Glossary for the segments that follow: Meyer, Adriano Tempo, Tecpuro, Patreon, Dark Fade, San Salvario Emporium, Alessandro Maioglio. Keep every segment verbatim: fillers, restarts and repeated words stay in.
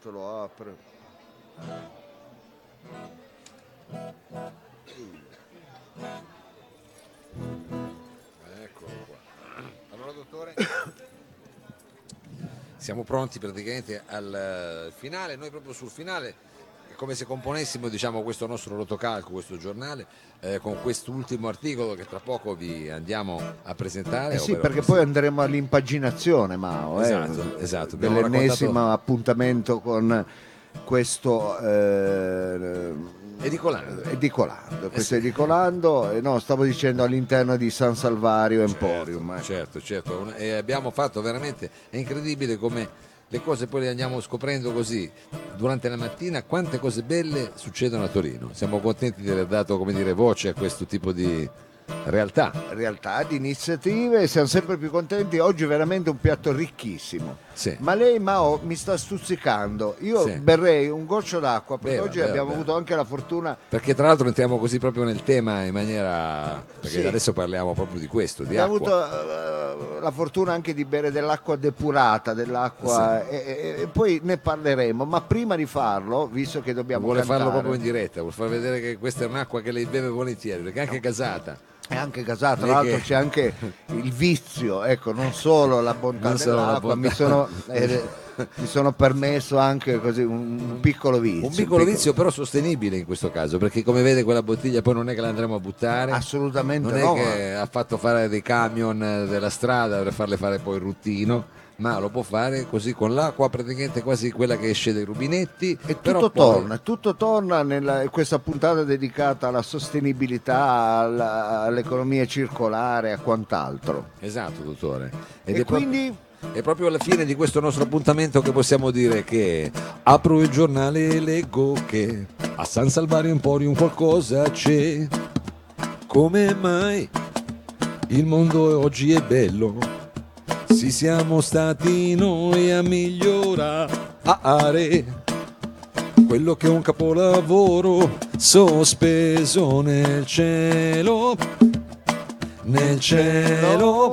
te lo apre. Eccolo qua. Allora dottore, siamo pronti praticamente al finale, noi proprio sul finale, come se componessimo, diciamo, questo nostro rotocalco, questo giornale, eh, con quest'ultimo articolo che tra poco vi andiamo a presentare. Eh sì, perché questo... poi andremo all'impaginazione, Mao. Esatto, eh, esatto. Dell'ennesimo raccontato... appuntamento con questo... Eh, Edicolando. Edicolando, questo eh sì. Edicolando, eh, no, stavo dicendo all'interno di San Salvario Emporium. Certo, eh. certo, certo. E abbiamo fatto veramente, è incredibile come... le cose poi le andiamo scoprendo così durante la mattina, quante cose belle succedono a Torino. Siamo contenti di aver dato, come dire, voce a questo tipo di realtà realtà, di iniziative, siamo sempre più contenti. Oggi veramente un piatto ricchissimo, sì. Ma lei, Mao, mi sta stuzzicando, io sì. berrei un goccio d'acqua perché beva, oggi beva, abbiamo beva. avuto anche la fortuna, perché tra l'altro entriamo così proprio nel tema in maniera, perché sì. adesso parliamo proprio di questo, di abbiamo acqua. avuto uh, la fortuna anche di bere dell'acqua depurata, dell'acqua sì. e, e, e poi ne parleremo, ma prima di farlo, visto che dobbiamo vuole cantare, farlo proprio in diretta, vuol far vedere che questa è un'acqua che lei beve volentieri, perché è anche no. gasata. È anche gasato, tra l'altro che... c'è anche il vizio, ecco, non solo la bontà dell'acqua, mi sono, eh, mi sono permesso anche così un piccolo vizio. Un piccolo, un piccolo vizio, però sostenibile in questo caso, perché come vede quella bottiglia poi non è che la andremo a buttare. Assolutamente non no. Non è che ha fatto fare dei camion della strada per farle fare poi il ruttino, ma lo può fare così con l'acqua, praticamente quasi quella che esce dai rubinetti. E tutto torna, poi... tutto torna in questa puntata dedicata alla sostenibilità, alla, all'economia circolare, a quant'altro. Esatto, dottore. Ed e è quindi... Proprio... È proprio alla fine di questo nostro appuntamento che possiamo dire che apro il giornale e leggo che a San Salvario Emporium qualcosa c'è. Come mai il mondo oggi è bello? Sì, siamo stati noi a migliorare quello che è un capolavoro sospeso nel cielo, nel cielo,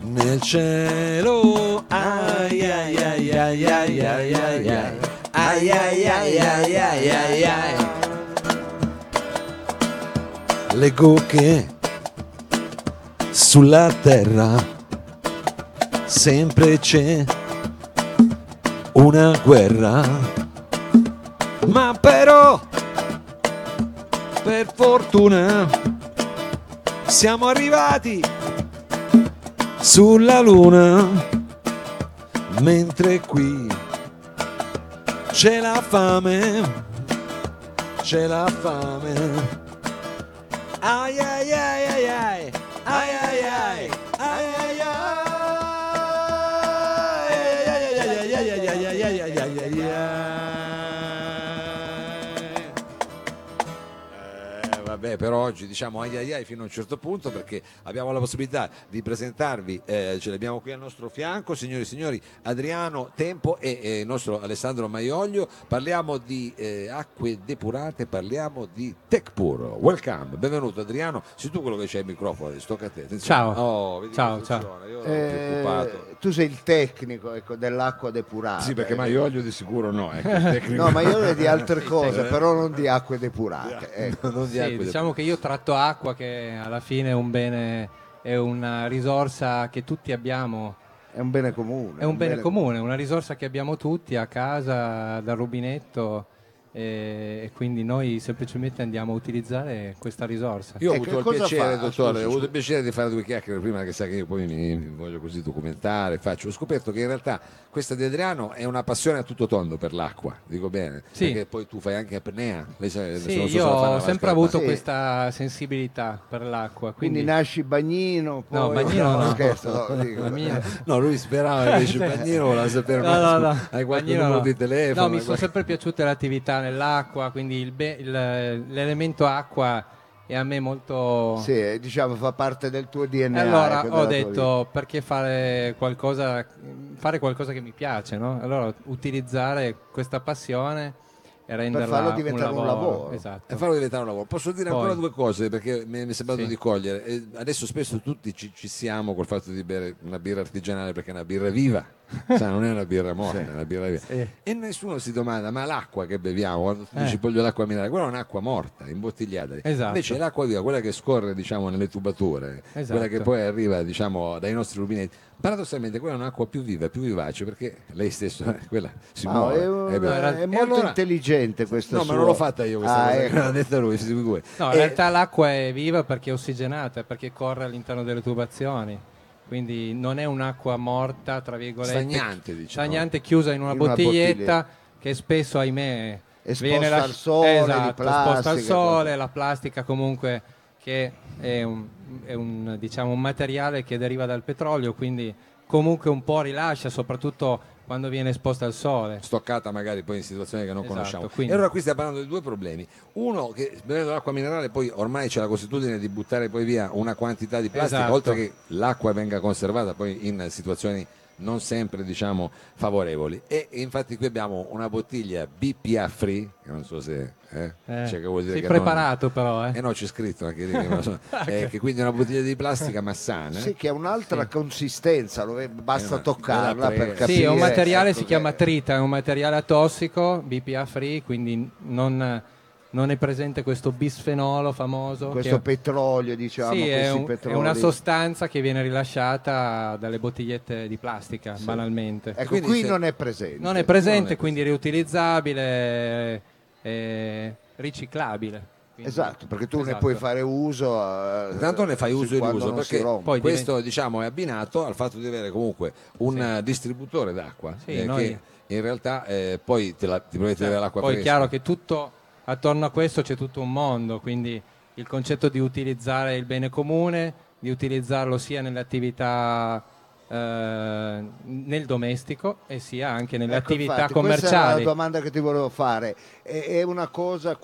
nel cielo, ai ai ai ai ai ai ai ai ai ai ai ai. Leggo che sulla terra sempre c'è una guerra, ma però per fortuna siamo arrivati sulla luna, mentre qui c'è la fame, c'è la fame. Ai ai ai ai ai ai ai ai ai ai ai. Eh, vabbè, per oggi diciamo ai ai ai fino a un certo punto, perché abbiamo la possibilità di presentarvi, eh, ce l'abbiamo qui al nostro fianco, signori e signori, Adriano Tempo e eh, il nostro Alessandro Maioglio. Parliamo di eh, acque depurate, parliamo di Tecpuro. Welcome, benvenuto Adriano. Sei tu quello che c'è il microfono, tocca a te. Attenzione. Ciao. Oh, ciao, ciao. Io eh, tu sei il tecnico, ecco, dell'acqua depurata. Sì, perché eh. Maioglio di sicuro no. Ecco, tecnico... No, Maioglio è di altre cose, però non di acque depurate. Ecco. Non di sì, acque diciamo depurate. Che io tratto acqua, che alla fine è un bene, è una risorsa che tutti abbiamo. È un bene comune. È un, un bene, bene comune, una risorsa che abbiamo tutti a casa, dal rubinetto. E quindi noi semplicemente andiamo a utilizzare questa risorsa. Io ho avuto il piacere, fa? dottore, ho avuto il piacere di fare due chiacchiere prima, che sa che io poi mi, mi voglio così documentare, faccio. Ho scoperto che in realtà questa di Adriano è una passione a tutto tondo per l'acqua, dico bene, sì. Perché poi tu fai anche apnea. Lei sa, sì, non so, io ho sempre avuto sì. questa sensibilità per l'acqua. Quindi, quindi nasci bagnino, poi... no, bagnino no, no. Scherzo, no, dico, bagnino. No, lui sperava che dice bagnino, voleva sapere no, no, no. hai qualche bagnino, numero no. di telefono. No, mi sono sempre piaciute le attività nell'acqua, quindi il be- il, l'elemento acqua è a me molto... Sì, diciamo fa parte del tuo D N A. Allora ho detto, perché fare qualcosa, fare qualcosa che mi piace, no? Allora utilizzare questa passione e renderla per farlo diventare un lavoro, un lavoro. Esatto. E farlo diventare un lavoro. Posso dire Poi. ancora due cose, perché mi è sembrato sì. di cogliere. Adesso spesso tutti ci, ci siamo col fatto di bere una birra artigianale, perché è una birra viva. Sa, non è una birra morta, sì. È una birra viva. Sì. E nessuno si domanda, ma l'acqua che beviamo, quando tu eh. dici voglio l'acqua minerale, quella è un'acqua morta, imbottigliata. Esatto. Invece l'acqua viva, quella che scorre, diciamo, nelle tubature, esatto. quella che poi arriva, diciamo, dai nostri rubinetti, paradossalmente quella è un'acqua più viva, più vivace, perché lei stesso quella si ah, muore. È, un, è, è molto allora, intelligente questa no, sua. No, ma non l'ho fatta io questa ah, cosa, ecco. l'ha detta lui. No, in e... realtà l'acqua è viva perché è ossigenata, perché corre all'interno delle tubazioni. Quindi non è un'acqua morta, tra virgolette, stagnante, diciamo. stagnante chiusa in una, in una bottiglietta, bottiglia. Che spesso, ahimè, esposta viene la... al sole, esatto, esposta al sole, la plastica comunque che è un, è un, diciamo, un materiale che deriva dal petrolio, quindi comunque un po' rilascia, soprattutto quando viene esposta al sole. Stoccata magari poi in situazioni che non esatto, conosciamo. Quindi. E allora qui stiamo parlando di due problemi. Uno, che bevendo l'acqua minerale poi ormai c'è la consuetudine di buttare poi via una quantità di plastica, esatto. oltre che l'acqua venga conservata poi in situazioni non sempre, diciamo, favorevoli. E infatti qui abbiamo una bottiglia B P A free, che non so se... Eh? Eh, cioè, che vuol dire sei che preparato non... però eh. eh no c'è scritto anche lì, che, eh, che quindi è una bottiglia di plastica ma sana, sì, che ha un'altra sì. consistenza, basta una... toccarla per capire. Sì, è un materiale, esatto, si chiama trita, è un materiale atossico, B P A free, quindi non, non è presente questo bisfenolo famoso, questo che... petrolio, diciamo, sì, è, un, è una sostanza che viene rilasciata dalle bottigliette di plastica, sì. banalmente, ecco, quindi qui se... non è presente non è presente, non è quindi riutilizzabile, riciclabile, quindi. Esatto, perché tu esatto. ne puoi fare uso a... tanto ne fai uso e riuso, perché poi questo diventa... diciamo è abbinato al fatto di avere comunque un sì. distributore d'acqua, sì, eh, noi... che in realtà eh, poi te la, ti promette sì. l'acqua poi presa. È chiaro che tutto attorno a questo c'è tutto un mondo, quindi il concetto di utilizzare il bene comune, di utilizzarlo sia nelle attività Uh, nel domestico e sia anche nelle ecco, attività infatti, commerciali. Questa è la domanda che ti volevo fare, è, è una cosa,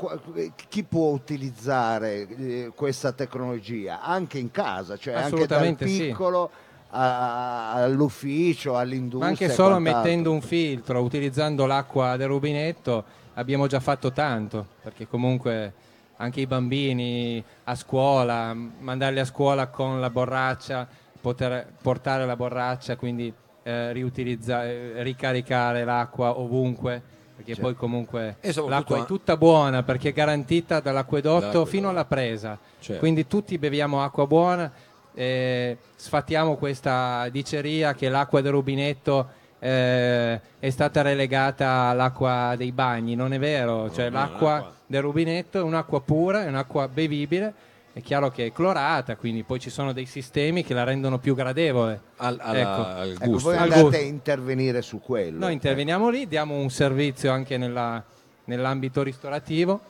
chi può utilizzare eh, questa tecnologia anche in casa, cioè anche dal piccolo sì. a, all'ufficio, all'industria, ma anche solo quant'altro. Mettendo un filtro, utilizzando l'acqua del rubinetto, abbiamo già fatto tanto, perché comunque anche i bambini a scuola, mandarli a scuola con la borraccia, poter portare la borraccia, quindi eh, riutilizzare, ricaricare l'acqua ovunque, perché certo. poi comunque l'acqua è tutta buona, perché è garantita dall'acquedotto, dall'acquedotto. fino alla presa, certo. quindi tutti beviamo acqua buona, eh, sfattiamo questa diceria che l'acqua del rubinetto eh, è stata relegata all'acqua dei bagni, non è vero, cioè no, l'acqua, l'acqua del rubinetto è un'acqua pura, è un'acqua bevibile. È chiaro che è clorata, quindi poi ci sono dei sistemi che la rendono più gradevole al, alla, ecco. al gusto. Ecco, voi andate a intervenire su quello. Noi interveniamo lì, diamo un servizio anche nella, nell'ambito ristorativo,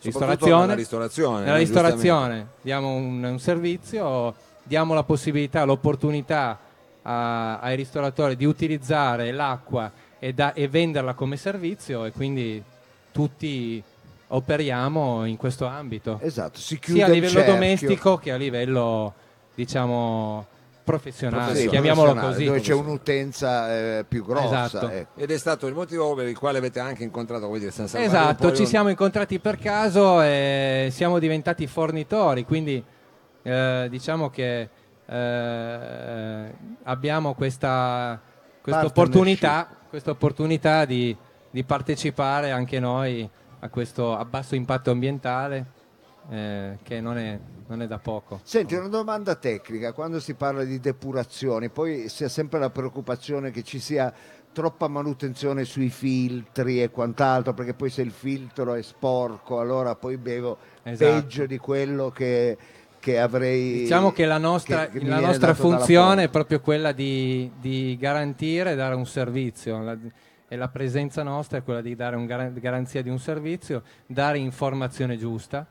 ristorazione, nella ristorazione, nella ristorazione diamo un, un servizio, diamo la possibilità, l'opportunità a, ai ristoratori di utilizzare l'acqua e, da, e venderla come servizio, e quindi tutti operiamo in questo ambito, esatto, si chiude sia a livello domestico che a livello, diciamo, professionale, sì, chiamiamolo così, dove c'è un'utenza eh, più grossa, esatto. ecco. Ed è stato il motivo per il quale avete anche incontrato, come dire, San Salvario esatto Emporium. Ci siamo incontrati per caso e siamo diventati fornitori, quindi eh, diciamo che eh, abbiamo questa questa opportunità questa opportunità di, di partecipare anche noi a questo a basso impatto ambientale, eh, che non è, non è da poco. Senti, una domanda tecnica, quando si parla di depurazioni, poi si ha sempre la preoccupazione che ci sia troppa manutenzione sui filtri e quant'altro, perché poi se il filtro è sporco allora poi bevo esatto. peggio di quello che, che avrei. Diciamo che la nostra, che, che la nostra funzione è proprio quella di, di garantire e dare un servizio. La, E la presenza nostra è quella di dare un gar- garanzia di un servizio, dare informazione giusta,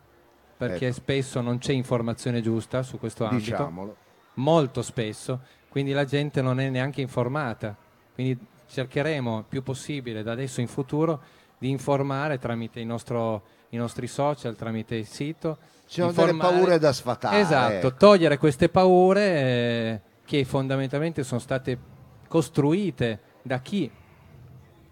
perché ecco. spesso non c'è informazione giusta su questo ambito, diciamolo. Molto spesso, quindi la gente non è neanche informata, quindi cercheremo il più possibile da adesso in futuro di informare tramite il nostro, i nostri social, tramite il sito. Ci sono delle paure da sfatare. Esatto, ecco. Togliere queste paure eh, che fondamentalmente sono state costruite da chi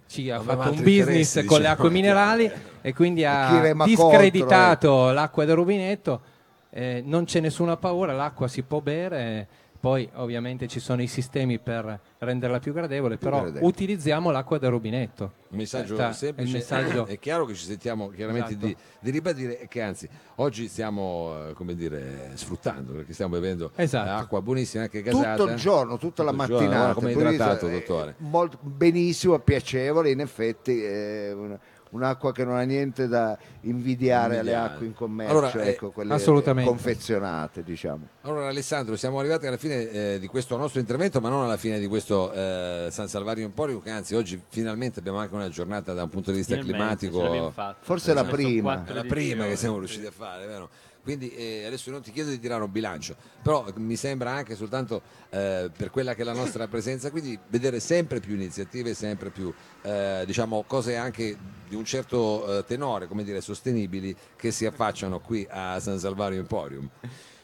ci ha fatto un business con diciamo, le acque minerali e quindi ha discreditato contro, eh. l'acqua del rubinetto, eh, non c'è nessuna paura, l'acqua si può bere, Poi ovviamente ci sono i sistemi per renderla più gradevole, più però gradevole. Utilizziamo l'acqua da rubinetto. Il messaggio realtà, semplice, il messaggio... è chiaro che ci sentiamo chiaramente esatto. di, di ribadire e che anzi oggi stiamo, come dire, sfruttando, perché stiamo bevendo esatto. acqua buonissima, anche gasata. Tutto il giorno, tutta tutto la mattinata. Come idratato, dottore? Molto, benissimo, piacevole, in effetti... Eh, una... un'acqua che non ha niente da invidiare, invidiare. alle acque in commercio, allora, ecco, quelle confezionate, diciamo. Allora Alessandro, siamo arrivati alla fine eh, di questo nostro intervento, ma non alla fine di questo eh, San Salvario Emporium, che anzi oggi finalmente abbiamo anche una giornata da un punto di vista finalmente, climatico. Forse esatto. la prima, è la prima che siamo riusciti a fare, vero? Quindi eh, adesso non ti chiedo di tirare un bilancio, però mi sembra anche soltanto eh, per quella che è la nostra presenza, quindi vedere sempre più iniziative, sempre più eh, diciamo cose anche di un certo eh, tenore, come dire, sostenibili, che si affacciano qui a San Salvario Emporium.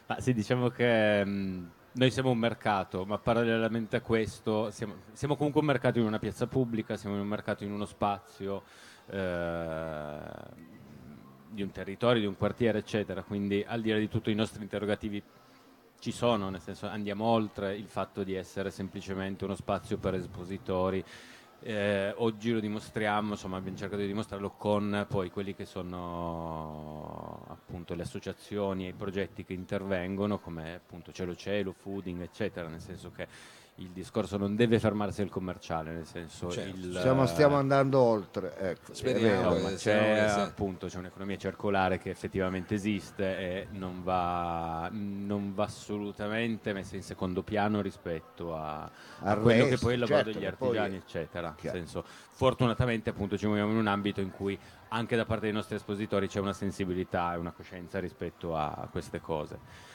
Ma sì, diciamo che mh, noi siamo un mercato, ma parallelamente a questo siamo, siamo comunque un mercato in una piazza pubblica, siamo un mercato in uno spazio... Eh, di un territorio, di un quartiere, eccetera. Quindi al di là di tutto i nostri interrogativi ci sono, nel senso andiamo oltre il fatto di essere semplicemente uno spazio per espositori. Eh, oggi lo dimostriamo, insomma abbiamo cercato di dimostrarlo con poi quelli che sono appunto le associazioni e i progetti che intervengono, come appunto Cielo Cielo, Fooding, eccetera, nel senso che il discorso non deve fermarsi al commerciale, nel senso certo. il, diciamo, stiamo andando oltre, ecco. Speriamo, no, ma c'è appunto c'è un'economia circolare che effettivamente esiste e non va, non va assolutamente messa in secondo piano rispetto a, a quello che poi è il lavoro certo, degli artigiani, è... eccetera. Nel senso, fortunatamente appunto ci muoviamo in un ambito in cui anche da parte dei nostri espositori c'è una sensibilità e una coscienza rispetto a queste cose.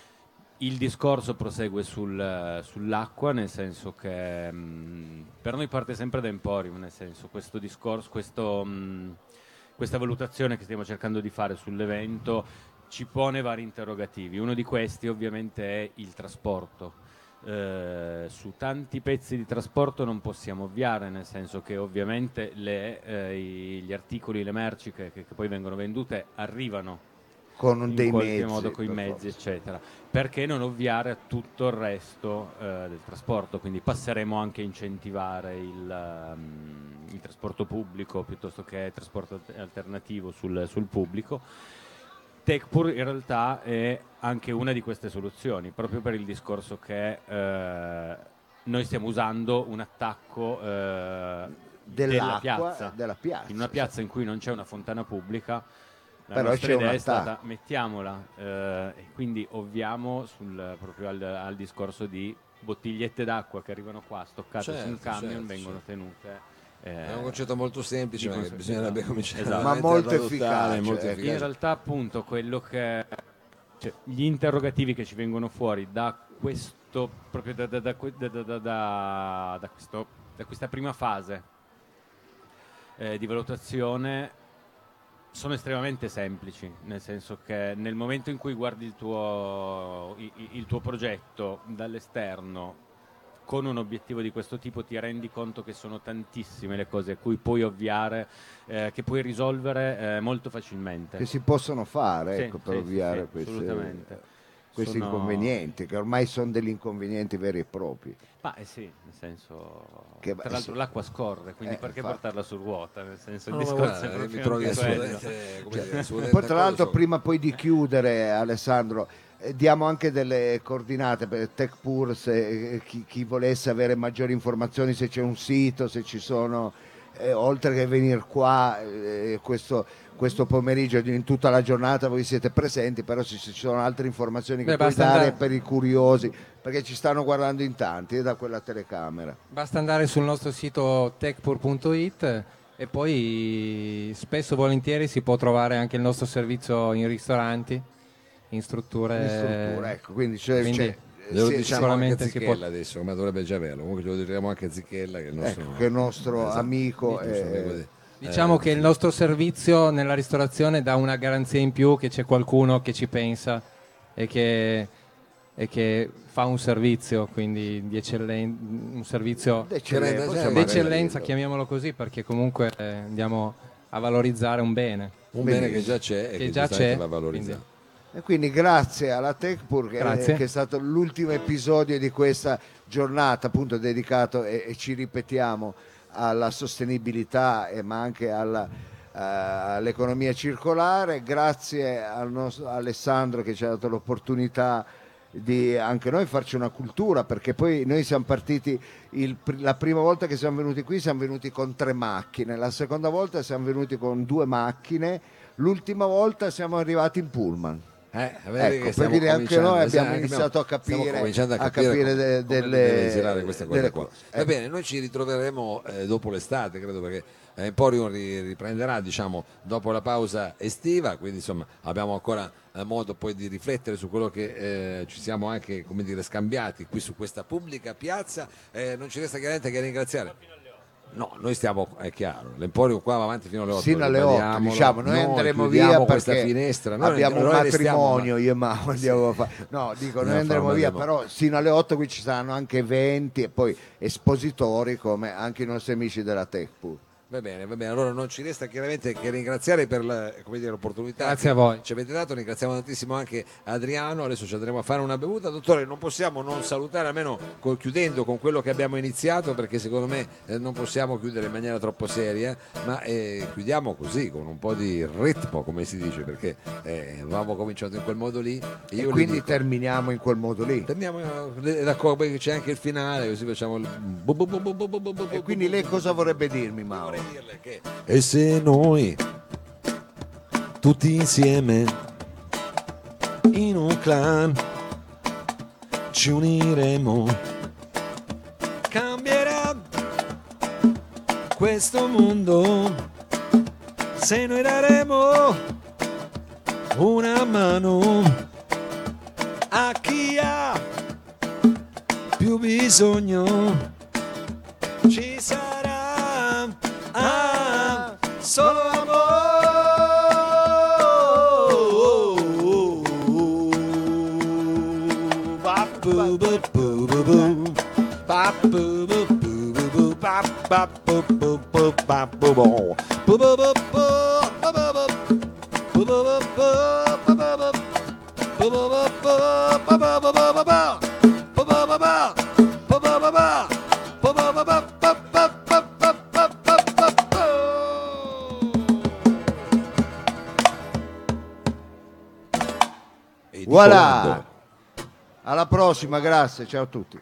Il discorso prosegue sul, sull'acqua, nel senso che mh, per noi parte sempre da Emporium, nel senso questo discorso, questo, mh, questa valutazione che stiamo cercando di fare sull'evento ci pone vari interrogativi. Uno di questi ovviamente è il trasporto. Eh, su tanti pezzi di trasporto non possiamo ovviare, nel senso che ovviamente le, eh, gli articoli, le merci che, che poi vengono vendute arrivano con in dei qualche mezzi, modo con i mezzi forza. eccetera, perché non ovviare a tutto il resto eh, del trasporto, quindi passeremo anche a incentivare il, um, il trasporto pubblico piuttosto che il trasporto alternativo sul, sul pubblico. Tecpur in realtà è anche una di queste soluzioni, proprio per il discorso che eh, noi stiamo usando un attacco eh, della piazza, della piazza, in una piazza in cui non c'è una fontana pubblica. La però nostra c'è idea è stata mettiamola eh, e quindi ovviamo sul, proprio al, al discorso di bottigliette d'acqua che arrivano qua stoccate certo, su un camion, certo, vengono certo. tenute eh, è un concetto molto semplice, ma che bisognerebbe cominciare esatto. ma molto efficace, molto efficace in realtà appunto quello che cioè, gli interrogativi che ci vengono fuori da questo proprio da, da, da, da, da, da, da, questo, da questa prima fase eh, di valutazione sono estremamente semplici, nel senso che nel momento in cui guardi il tuo, il, il tuo progetto dall'esterno con un obiettivo di questo tipo ti rendi conto che sono tantissime le cose a cui puoi ovviare, eh, che puoi risolvere eh, molto facilmente. Che si possono fare sì, ecco, per sì, ovviare sì, queste... assolutamente. Questi sono... inconvenienti, che ormai sono degli inconvenienti veri e propri. Ma eh sì, nel senso che, tra l'altro sì. l'acqua scorre, quindi eh, perché infatti... portarla su ruota? Nel senso no, il discorso guarda, è proprio quello. Cioè, poi tra l'altro, prima poi di chiudere, Alessandro, eh, diamo anche delle coordinate per Tecpur, se eh, chi, chi volesse avere maggiori informazioni, se c'è un sito, se ci sono, eh, oltre che venire qua, eh, questo... questo pomeriggio, in tutta la giornata voi siete presenti, però ci sono altre informazioni che Beh, puoi dare andare... per i curiosi, perché ci stanno guardando in tanti da quella telecamera. Basta andare sul nostro sito tecpur punto it e poi spesso e volentieri si può trovare anche il nostro servizio in ristoranti, in strutture, in strutture ecco, quindi c'è, quindi... c'è... Devo sì, diciamo anche a Zicchella può... adesso, ma dovrebbe già averlo, comunque lo diciamo anche a Zicchella che è il nostro, ecco, che è il nostro esatto. amico è... amico di... Diciamo eh, che il nostro servizio nella ristorazione dà una garanzia in più che c'è qualcuno che ci pensa e che, e che fa un servizio, quindi di eccellen- un servizio d'eccellenza, d'eccellenza chiamiamolo così, perché comunque eh, andiamo a valorizzare un bene. Un bene che già c'è e che, che già c'è, va valorizzato. E quindi grazie alla Tecpuro che, che è stato l'ultimo episodio di questa giornata, appunto dedicato e, e ci ripetiamo alla sostenibilità e, ma anche alla, uh, all'economia circolare. Grazie al nostro Alessandro che ci ha dato l'opportunità di anche noi farci una cultura, perché poi noi siamo partiti il, la prima volta che siamo venuti qui siamo venuti con tre macchine, la seconda volta siamo venuti con due macchine, l'ultima volta siamo arrivati in pullman. Eh, ecco, per dire anche noi abbiamo iniziato a capire, a capire, a capire de, come, delle, come delle, queste cose delle qua. Cose. Va eh. bene, noi ci ritroveremo eh, dopo l'estate, credo, perché Emporium riprenderà, diciamo, dopo la pausa estiva, quindi insomma abbiamo ancora eh, modo poi di riflettere su quello che eh, ci siamo anche, come dire, scambiati qui su questa pubblica piazza. Eh, non ci resta chiaramente che ringraziare. No, noi stiamo, è chiaro, l'Emporium qua va avanti fino alle otto. Fino alle otto, diciamo, noi no, andremo via perché finestra. Noi abbiamo noi un matrimonio, ma... io e Mauro andiamo sì. a fare. No, dico, noi, noi andremo via, però fino alle otto qui ci saranno anche eventi e poi espositori come anche i nostri amici della Tecpuro. Va bene, va bene, allora non ci resta chiaramente che ringraziare per la, come dire, l'opportunità. Grazie a voi. Ci avete dato, ringraziamo tantissimo anche Adriano, adesso ci andremo a fare una bevuta. Dottore, non possiamo non salutare, almeno col, chiudendo con quello che abbiamo iniziato, perché secondo me eh, non possiamo chiudere in maniera troppo seria, ma eh, chiudiamo così, con un po' di ritmo, come si dice, perché eh, avevamo cominciato in quel modo lì. E, io e quindi dico, terminiamo in quel modo lì. Terminiamo, d'accordo, perché c'è anche il finale, così facciamo il... E quindi lei cosa vorrebbe dirmi, Mauro? Che... E se noi tutti insieme in un clan ci uniremo, cambierà questo mondo, se noi daremo una mano a chi ha più bisogno, ci sarà solo amore. Voilà, alla prossima, grazie, ciao a tutti.